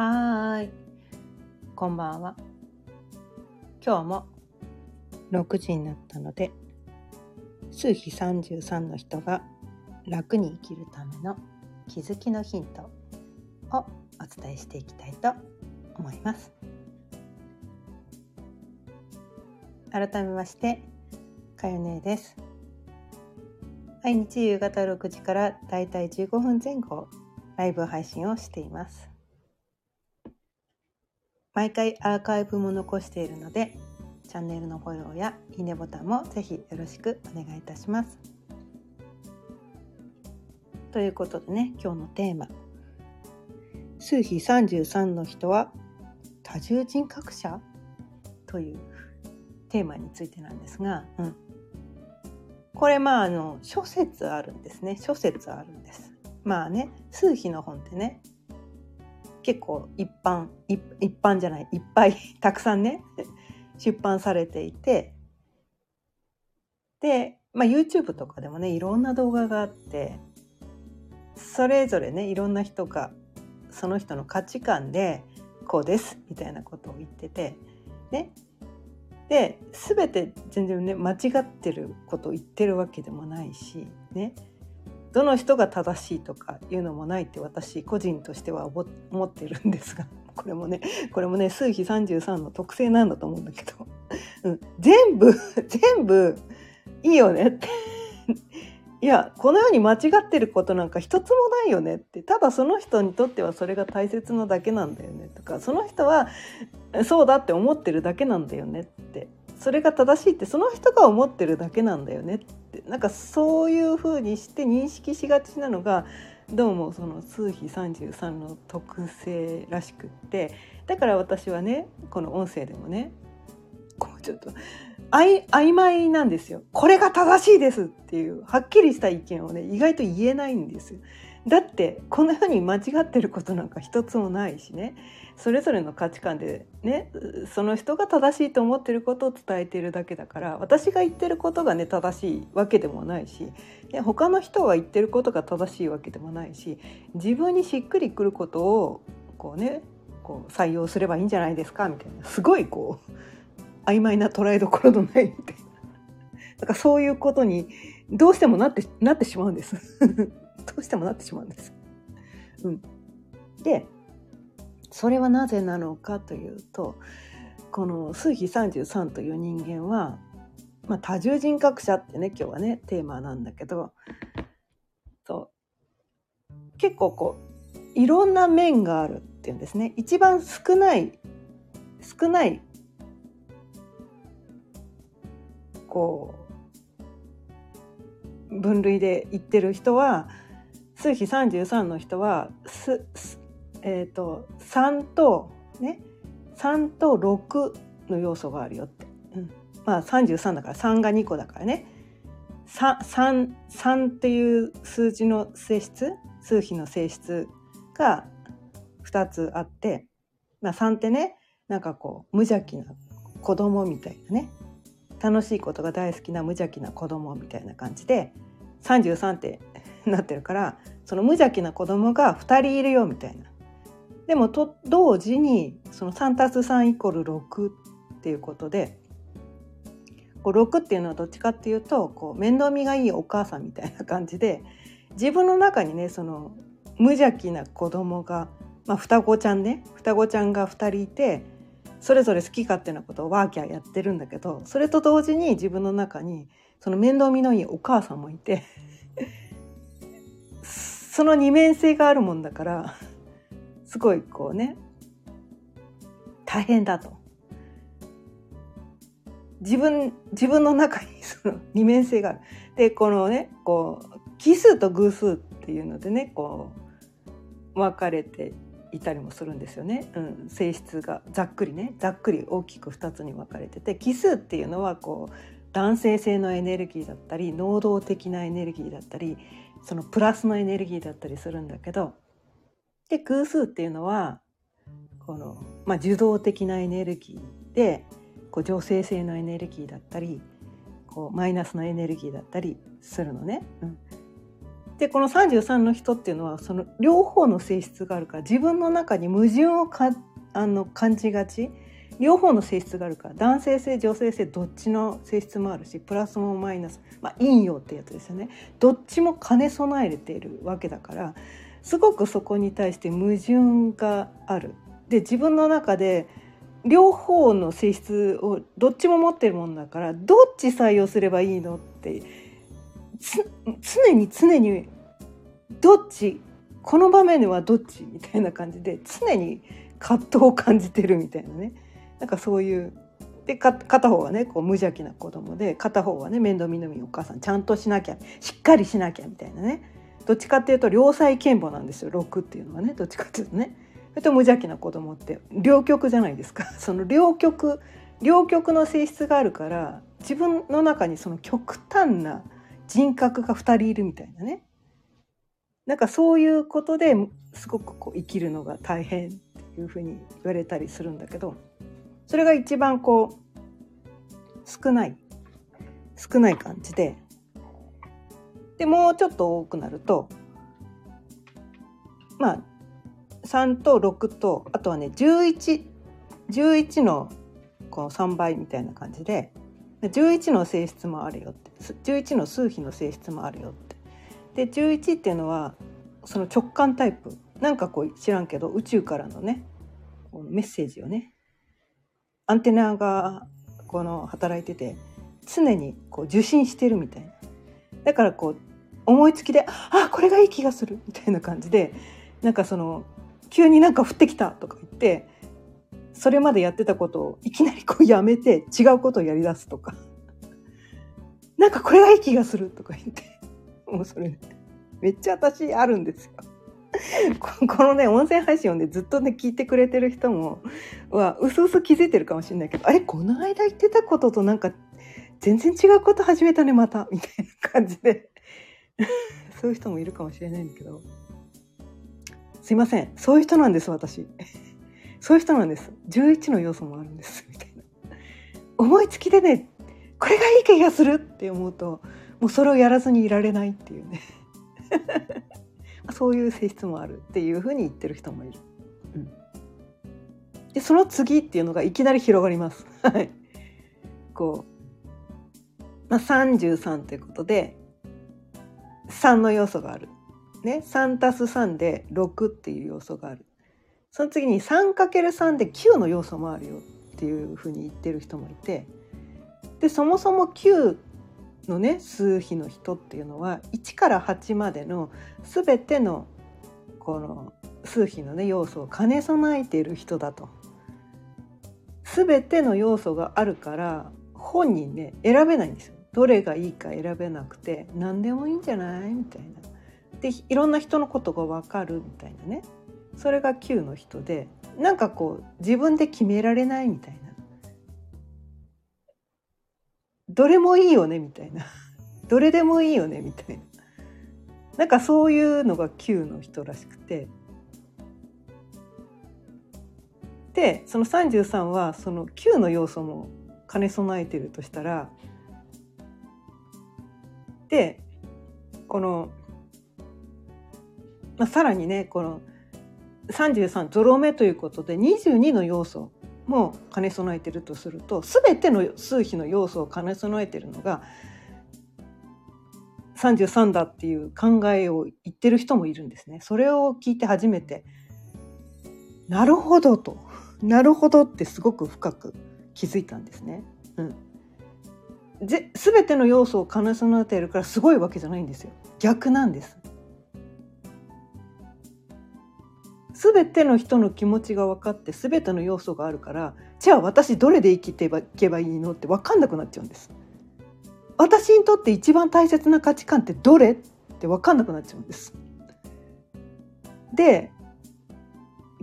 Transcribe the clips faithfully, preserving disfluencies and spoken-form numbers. はーい、こんばんは。今日もろくじになったので、数秘さんじゅうさんの人が楽に生きるための気づきのヒントをお伝えしていきたいと思います。改めまして、かよねえです。毎日夕方ろくじからだいたいじゅうごふんぜん後ライブ配信をしています。毎回アーカイブも残しているので、チャンネルのフォローやいいねボタンもぜひよろしくお願いいたします。ということでね、今日のテーマ、数秘さんじゅうさんの人は多重人格者というテーマについてなんですが、うん、これまああの諸説あるんですね諸説あるんですまあね、数秘の本ってね、結構一般一般じゃないいっぱいたくさんね出版されていて、で、まあ、YouTube とかでもね、いろんな動画があって、それぞれねいろんな人がその人の価値観でこうですみたいなことを言っててね、で全て全然ね間違ってることを言ってるわけでもないしね、どの人が正しいとかいうのもないって私個人としては思ってるんですが、これもねこれもね数秘さんじゅうさんの特性なんだと思うんだけど、うん、全部全部いいよねっていや、この世に間違ってることなんか一つもないよねって、ただその人にとってはそれが大切なだけなんだよねとか、その人はそうだって思ってるだけなんだよねって、それが正しいってその人が思ってるだけなんだよねって、なんかそういう風にして認識しがちなのがどうもその数秘さんじゅうさんの特性らしくって、だから私はねこの音声でもねこうちょっとあい曖昧なんですよ。これが正しいですっていうはっきりした意見をね意外と言えないんですよ。だってこの世に間違ってることなんか一つもないしね、それぞれの価値観でねその人が正しいと思ってることを伝えているだけだから、私が言ってることがね正しいわけでもないし、で他の人が言ってることが正しいわけでもないし、自分にしっくりくることをこうねこう採用すればいいんじゃないですかみたいな、すごいこう曖昧な捉えどころのないみたいな、だからそういうことにどうしてもなってなってしまうんですどうしてもなってしまうんです、うん、でそれはなぜなのかというと、この数秘さんじゅうさんという人間は、まあ、多重人格者ってね今日はねテーマなんだけど、そう結構こういろんな面があるっていうんですね。一番少ない少ないこう分類で言ってる人は、数秘さんじゅうさんの人はすす、えー、とさんと、ね、さんとろくの要素があるよって、うん、まあさんじゅうさんだからさんがにこだからね、 3, 3っていう数字の性質、数秘の性質がふたつあって、まあ、さんってねなんかこう無邪気な子供みたいなね、楽しいことが大好きな無邪気な子供みたいな感じでさんじゅうさんってなってるから、その無邪気な子供がふたりいるよみたいな。でもと同時にその さんたすさんイコールろく っていうことで、こうろくっていうのはどっちかっていうとこう面倒見がいいお母さんみたいな感じで、自分の中にねその無邪気な子供が、まあ、双子ちゃんね双子ちゃんがふたりいて、それぞれ好き勝手なことをワーキャーやってるんだけど、それと同時に自分の中にその面倒見のいいお母さんもいてその二面性があるもんだから、すごいこうね大変だと、自分自分の中にその二面性がある。でこのねこう奇数と偶数っていうのでねこう分かれていたりもするんですよね、うん、性質がざっくりねざっくり大きくふたつに分かれてて、奇数っていうのはこう男性性のエネルギーだったり能動的なエネルギーだったりそのプラスのエネルギーだったりするんだけど、で偶数っていうのはこの、まあ、受動的なエネルギーでこう女性性のエネルギーだったりこうマイナスのエネルギーだったりするのね、うん、でこのさんじゅうさんの人っていうのはその両方の性質があるから、自分の中に矛盾をかあの感じがち、両方の性質があるから、男性性女性性どっちの性質もあるし、プラスもマイナス、まあ、陰陽ってやつですよね。どっちも兼ね備えれているわけだから、すごくそこに対して矛盾がある。で自分の中で両方の性質をどっちも持ってるもんだから、どっち採用すればいいのってつ常に常にどっち、この場面ではどっちみたいな感じで常に葛藤を感じてるみたいなね。なんかそういうで、か片方はねこう無邪気な子供で、片方はね面倒見のいいお母さん、ちゃんとしなきゃしっかりしなきゃみたいなね。どっちかっていうと良妻賢母なんですよ、ろくっていうのはね。どっちかっていうとね、それと無邪気な子供って両極じゃないですか。その両極両極の性質があるから、自分の中にその極端な人格がふたりいるみたいなね。なんかそういうことですごくこう生きるのが大変っていうふうに言われたりするんだけど、それが一番こう少ない少ない感じで、でもうちょっと多くなると、まあさんとろくと、あとはねじゅういち、じゅういちのこうさんばいみたいな感じで、じゅういちの性質もあるよって、じゅういちの数秘の性質もあるよって。でじゅういちっていうのはその直感タイプ、なんかこう知らんけど宇宙からのねメッセージをね、アンテナがこの働いてて常にこう受信してるみたいな。だからこう思いつきで、あ、これがいい気がするみたいな感じで、なんかその急になんか降ってきたとか言って、それまでやってたことをいきなりこうやめて違うことをやりだすとか、なんかこれがいい気がするとか言って、もうそれ、ね、めっちゃ私あるんですよ。このね音声配信をねずっとね聞いてくれてる人もはうすうす気づいてるかもしれないけど、あれこの間言ってたこととなんか全然違うこと始めたねまたみたいな感じでそういう人もいるかもしれないんだけど、すいません、そういう人なんです、私そういう人なんです。じゅういちの要素もあるんですみたいな。思いつきでねこれがいい気がするって思うと、もうそれをやらずにいられないっていうねそういう性質もあるっていうふうに言ってる人もいる、うん、でその次っていうのがいきなり広がりますこう、まあ、さんじゅうさんということでさんの要素がある、ね、さんたすさんでろくっていう要素がある。その次に さんかけるさん できゅうの要素もあるよっていうふうに言ってる人もいて、でそもそもきゅうのね数秘の人っていうのはいちからはちまでの全てのこの数秘のね要素を兼ね備えている人だと。全ての要素があるから本人ね選べないんですよ。どれがいいか選べなくて、何でもいいんじゃないみたいな。でいろんな人のことが分かるみたいなね。それがきゅうの人で、なんかこう自分で決められないみたいな。どれもいいよねみたいなどれでもいいよねみたいな、なんかそういうのがきゅうの人らしくて、でそのさんじゅうさんはそのきゅうの要素も兼ね備えてるとしたら、でこの、まあ、さらにねこのさんじゅうさんゾロ目ということでにじゅうにの要素も兼ね備えてるとすると、全ての数秘の要素を兼ね備えてるのがさんじゅうさんだっていう考えを言ってる人もいるんですね。それを聞いて初めてなるほどと、なるほどってすごく深く気づいたんですね、うん、ぜ全ての要素を兼ね備えてるからすごいわけじゃないんですよ。逆なんです。全ての人の気持ちが分かって全ての要素があるから、じゃあ私どれで生きていけばいいのって分かんなくなっちゃうんです。私にとって一番大切な価値観ってどれって分かんなくなっちゃうんです。で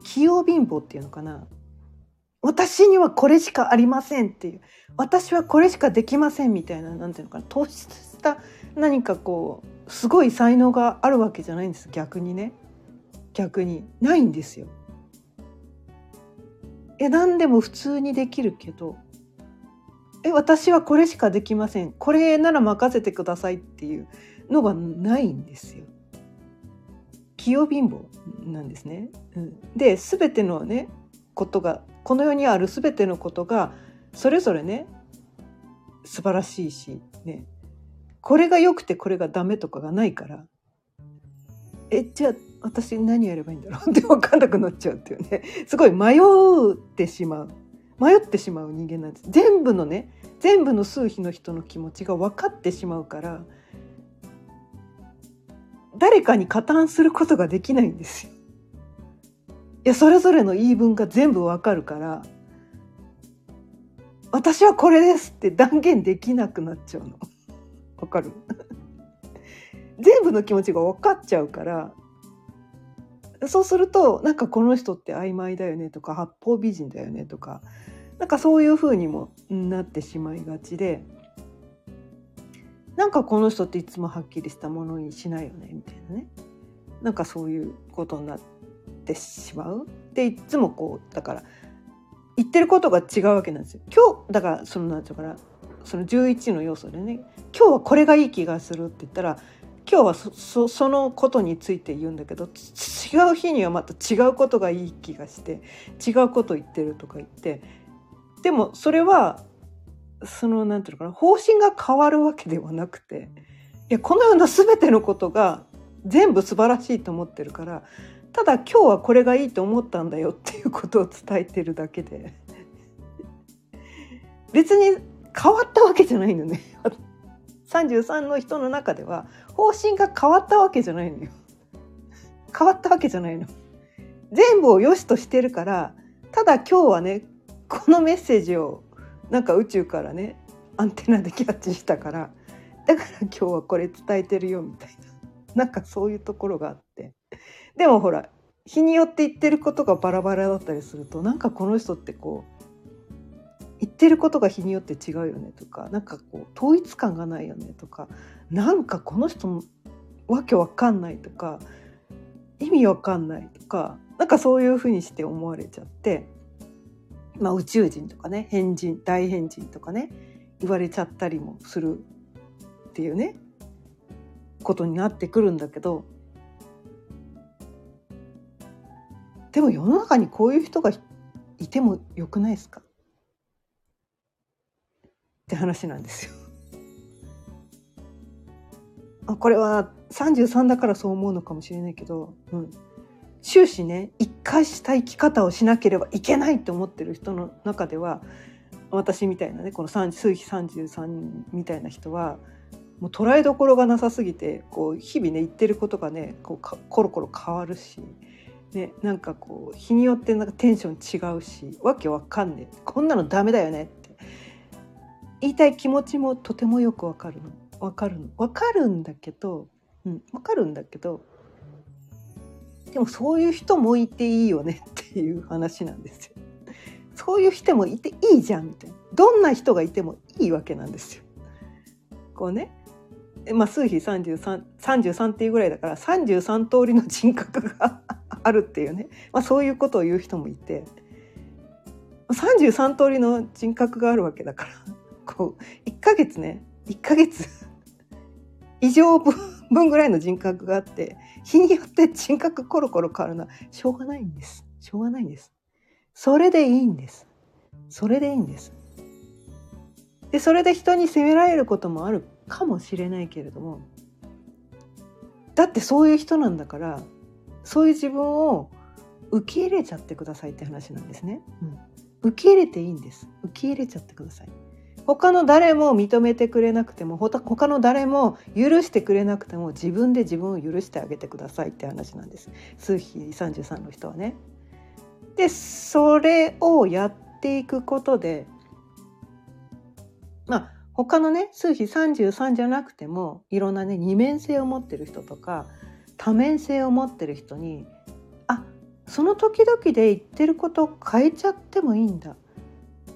器用貧乏っていうのかな、私にはこれしかありませんっていう、私はこれしかできませんみたいな、なんていうのかな、突出した何かこうすごい才能があるわけじゃないんです。逆にね逆にないんですよ。え、何でも普通にできるけど、え、私はこれしかできません、これなら任せてくださいっていうのがないんですよ。器用貧乏なんですね、うん、で全てのねことがこの世にある全てのことがそれぞれね素晴らしいしね、これが良くてこれがダメとかがないから、えじゃあ私何やればいいんだろうって分かんなくなっちゃうっていうね、すごい迷ってしまう迷ってしまう人間なんです。全部のね全部の数秘の人の気持ちが分かってしまうから誰かに加担することができないんですよ。いやそれぞれの言い分が全部分かるから私はこれですって断言できなくなっちゃうの。分かる全部の気持ちが分かっちゃうから、そうするとなんかこの人って曖昧だよねとか八方美人だよねとかなんかそういう風にもなってしまいがちで、なんかこの人っていつもはっきりしたものにしないよねみたいなね、なんかそういうことになってしまうで、いつもこうだから言ってることが違うわけなんですよ。今日だからそのなんていうかな、そのじゅういちの要素でね、今日はこれがいい気がするって言ったら今日は そ, そ, そのことについて言うんだけど、違う日にはまた違うことがいい気がして違うこと言ってるとか言って、でもそれはそのなんていうのかな、方針が変わるわけではなくて、いやこの世の全てのことが全部素晴らしいと思ってるから、ただ今日はこれがいいと思ったんだよっていうことを伝えてるだけで別に変わったわけじゃないのねさんじゅうさんの人の中では方針が変わったわけじゃないのよ。変わったわけじゃないの。全部を良しとしてるから、ただ今日はねこのメッセージをなんか宇宙からねアンテナでキャッチしたから、だから今日はこれ伝えてるよみたいな、なんかそういうところがあって、でもほら日によって言ってることがバラバラだったりすると、なんかこの人ってこう言ってることが日によって違うよねとか、なんかこう統一感がないよねとか、なんかこの人もわけわかんないとか意味わかんないとか、なんかそういうふうにして思われちゃって、まあ、宇宙人とかね変人大変人とかね言われちゃったりもするっていうねことになってくるんだけど、でも世の中にこういう人がいてもよくないですかって話なんですよ。あ、これはさんじゅうさんだからそう思うのかもしれないけど、うん、終始ね一回した生き方をしなければいけないと思ってる人の中では、私みたいなねこの数秘さんじゅうさんみたいな人はもう捉えどころがなさすぎて、こう日々ね言ってることがねこうかコロコロ変わるし、ね、なんかこう日によってなんかテンション違うし、わけわかんねえ、こんなのダメだよねって言いたい気持ちもとてもよくわかるのわかるのわかるんだけど、うん、わかるんだけど、でもそういう人もいていいよねっていう話なんですよ。そういう人もいていいじゃんみたいな、どんな人がいてもいいわけなんですよ。こうね、まあ、数秘さんじゅうさん、さんじゅうさんっていうぐらいだからさんじゅうさん通りの人格があるっていうね、まあ、そういうことを言う人もいて、さんじゅうさん通りの人格があるわけだから、こういっかげつねいっかげつ以上分ぐらいの人格があって、日によって人格コロコロ変わるのはしょうがないんです。しょうがないんです。それでいいんです。それでいいんです。でそれで人に責められることもあるかもしれないけれども、だってそういう人なんだから、そういう自分を受け入れちゃってくださいって話なんですね、うん、受け入れていいんです。受け入れちゃってください。他の誰も認めてくれなくても、他の誰も許してくれなくても、自分で自分を許してあげてくださいって話なんです。数秘さんじゅうさんの人はね。でそれをやっていくことで、まあ他のね数秘さんじゅうさんじゃなくても、いろんなね二面性を持ってる人とか多面性を持ってる人に、あ、その時々で言ってることを変えちゃってもいいんだ、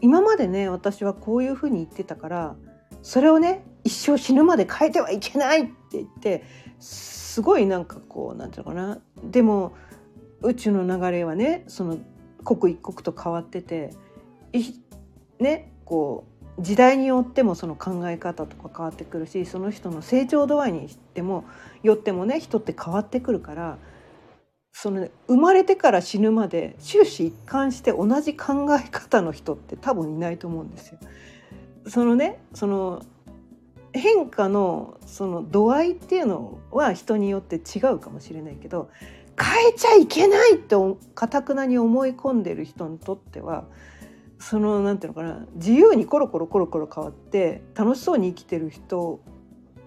今までね私はこういうふうに言ってたから、それをね一生死ぬまで変えてはいけないって言って、すごいなんかこうなんていうのかな、でも宇宙の流れはねその刻一刻と変わっててね、こう時代によってもその考え方とか変わってくるし、その人の成長度合いにしてもよってもね人って変わってくるから、その、ね、生まれてから死ぬまで終始一貫して同じ考え方の人って多分いないと思うんですよ。そのね、その変化のその度合いっていうのは人によって違うかもしれないけど、変えちゃいけないって固くなに思い込んでる人にとっては、そのなんていうのかな、自由にコロコロコロコロ変わって楽しそうに生きてる人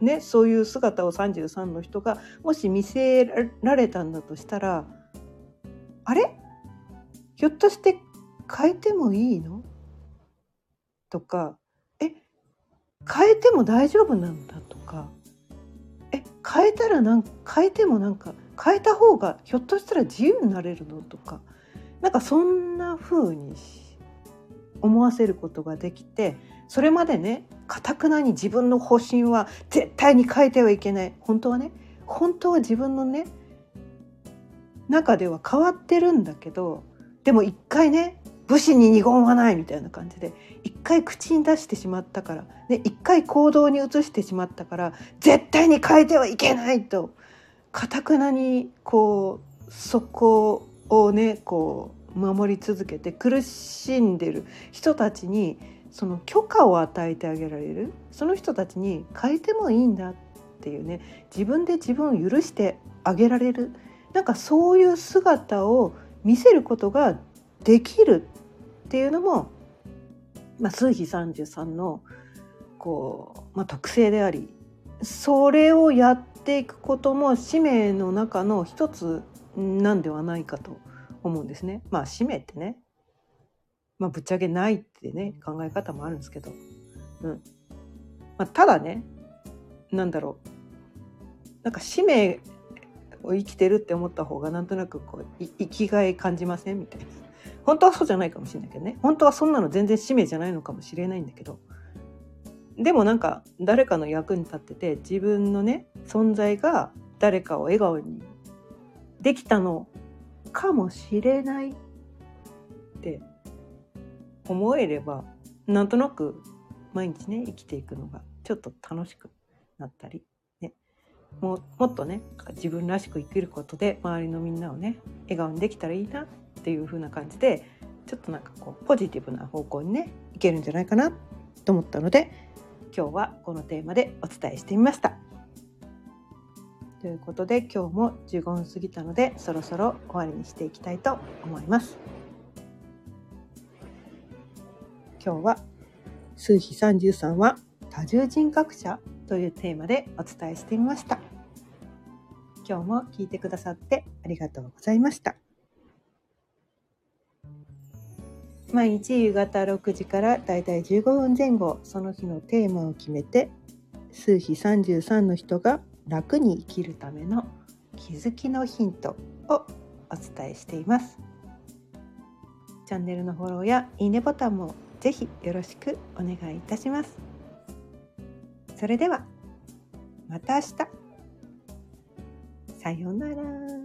ね、そういう姿をさんじゅうさんの人がもし見せられたんだとしたら、あれ?ひょっとして変えてもいいの?とか、え、変えても大丈夫なんだとか、え、変えたらなんか、変えてもなんか、変えた方がひょっとしたら自由になれるのとか、なんかそんな風に思わせることができて、それまでね、固くなに自分の方針は絶対に変えてはいけない、本当はね、本当は自分のね中では変わってるんだけど、でも一回ね、武士に二言はないみたいな感じで一回口に出してしまったから、ね、一回行動に移してしまったから、絶対に変えてはいけないと固くなにこうそこをねこう守り続けて苦しんでる人たちに、その許可を与えてあげられる、その人たちに変えてもいいんだっていうね、自分で自分を許してあげられる、なんかそういう姿を見せることができるっていうのも、まあ、数秘さんじゅうさんのこう、まあ、特性であり、それをやっていくことも使命の中の一つなんではないかと思うんですね。まあ使命ってね、まあ、ぶっちゃけないってね考え方もあるんですけど、うんまあ、ただね、なんだろう、なんか使命を生きてるって思った方がなんとなくこう生きがい感じませんみたいな。本当はそうじゃないかもしれないけどね、本当はそんなの全然使命じゃないのかもしれないんだけど、でもなんか誰かの役に立ってて、自分のね存在が誰かを笑顔にできたのかもしれないって思えれば、なんとなく毎日ね生きていくのがちょっと楽しくなったり、ね、もうもっとね自分らしく生きることで周りのみんなをね笑顔にできたらいいなっていう風な感じで、ちょっとなんかこうポジティブな方向にねいけるんじゃないかなと思ったので、今日はこのテーマでお伝えしてみました。ということで、今日もじゅうごふん過ぎたので、そろそろ終わりにしていきたいと思います。今日は数秘さんじゅうさんは多重人格者というテーマでお伝えしてみました。今日も聞いてくださってありがとうございました。毎日夕方ろくじからだいたいじゅうごふんまえ後、その日のテーマを決めて、数秘さんじゅうさんの人が楽に生きるための気づきのヒントをお伝えしています。チャンネルのフォローやいいねボタンもぜひよろしくお願いいたします。それではまた明日、さようなら。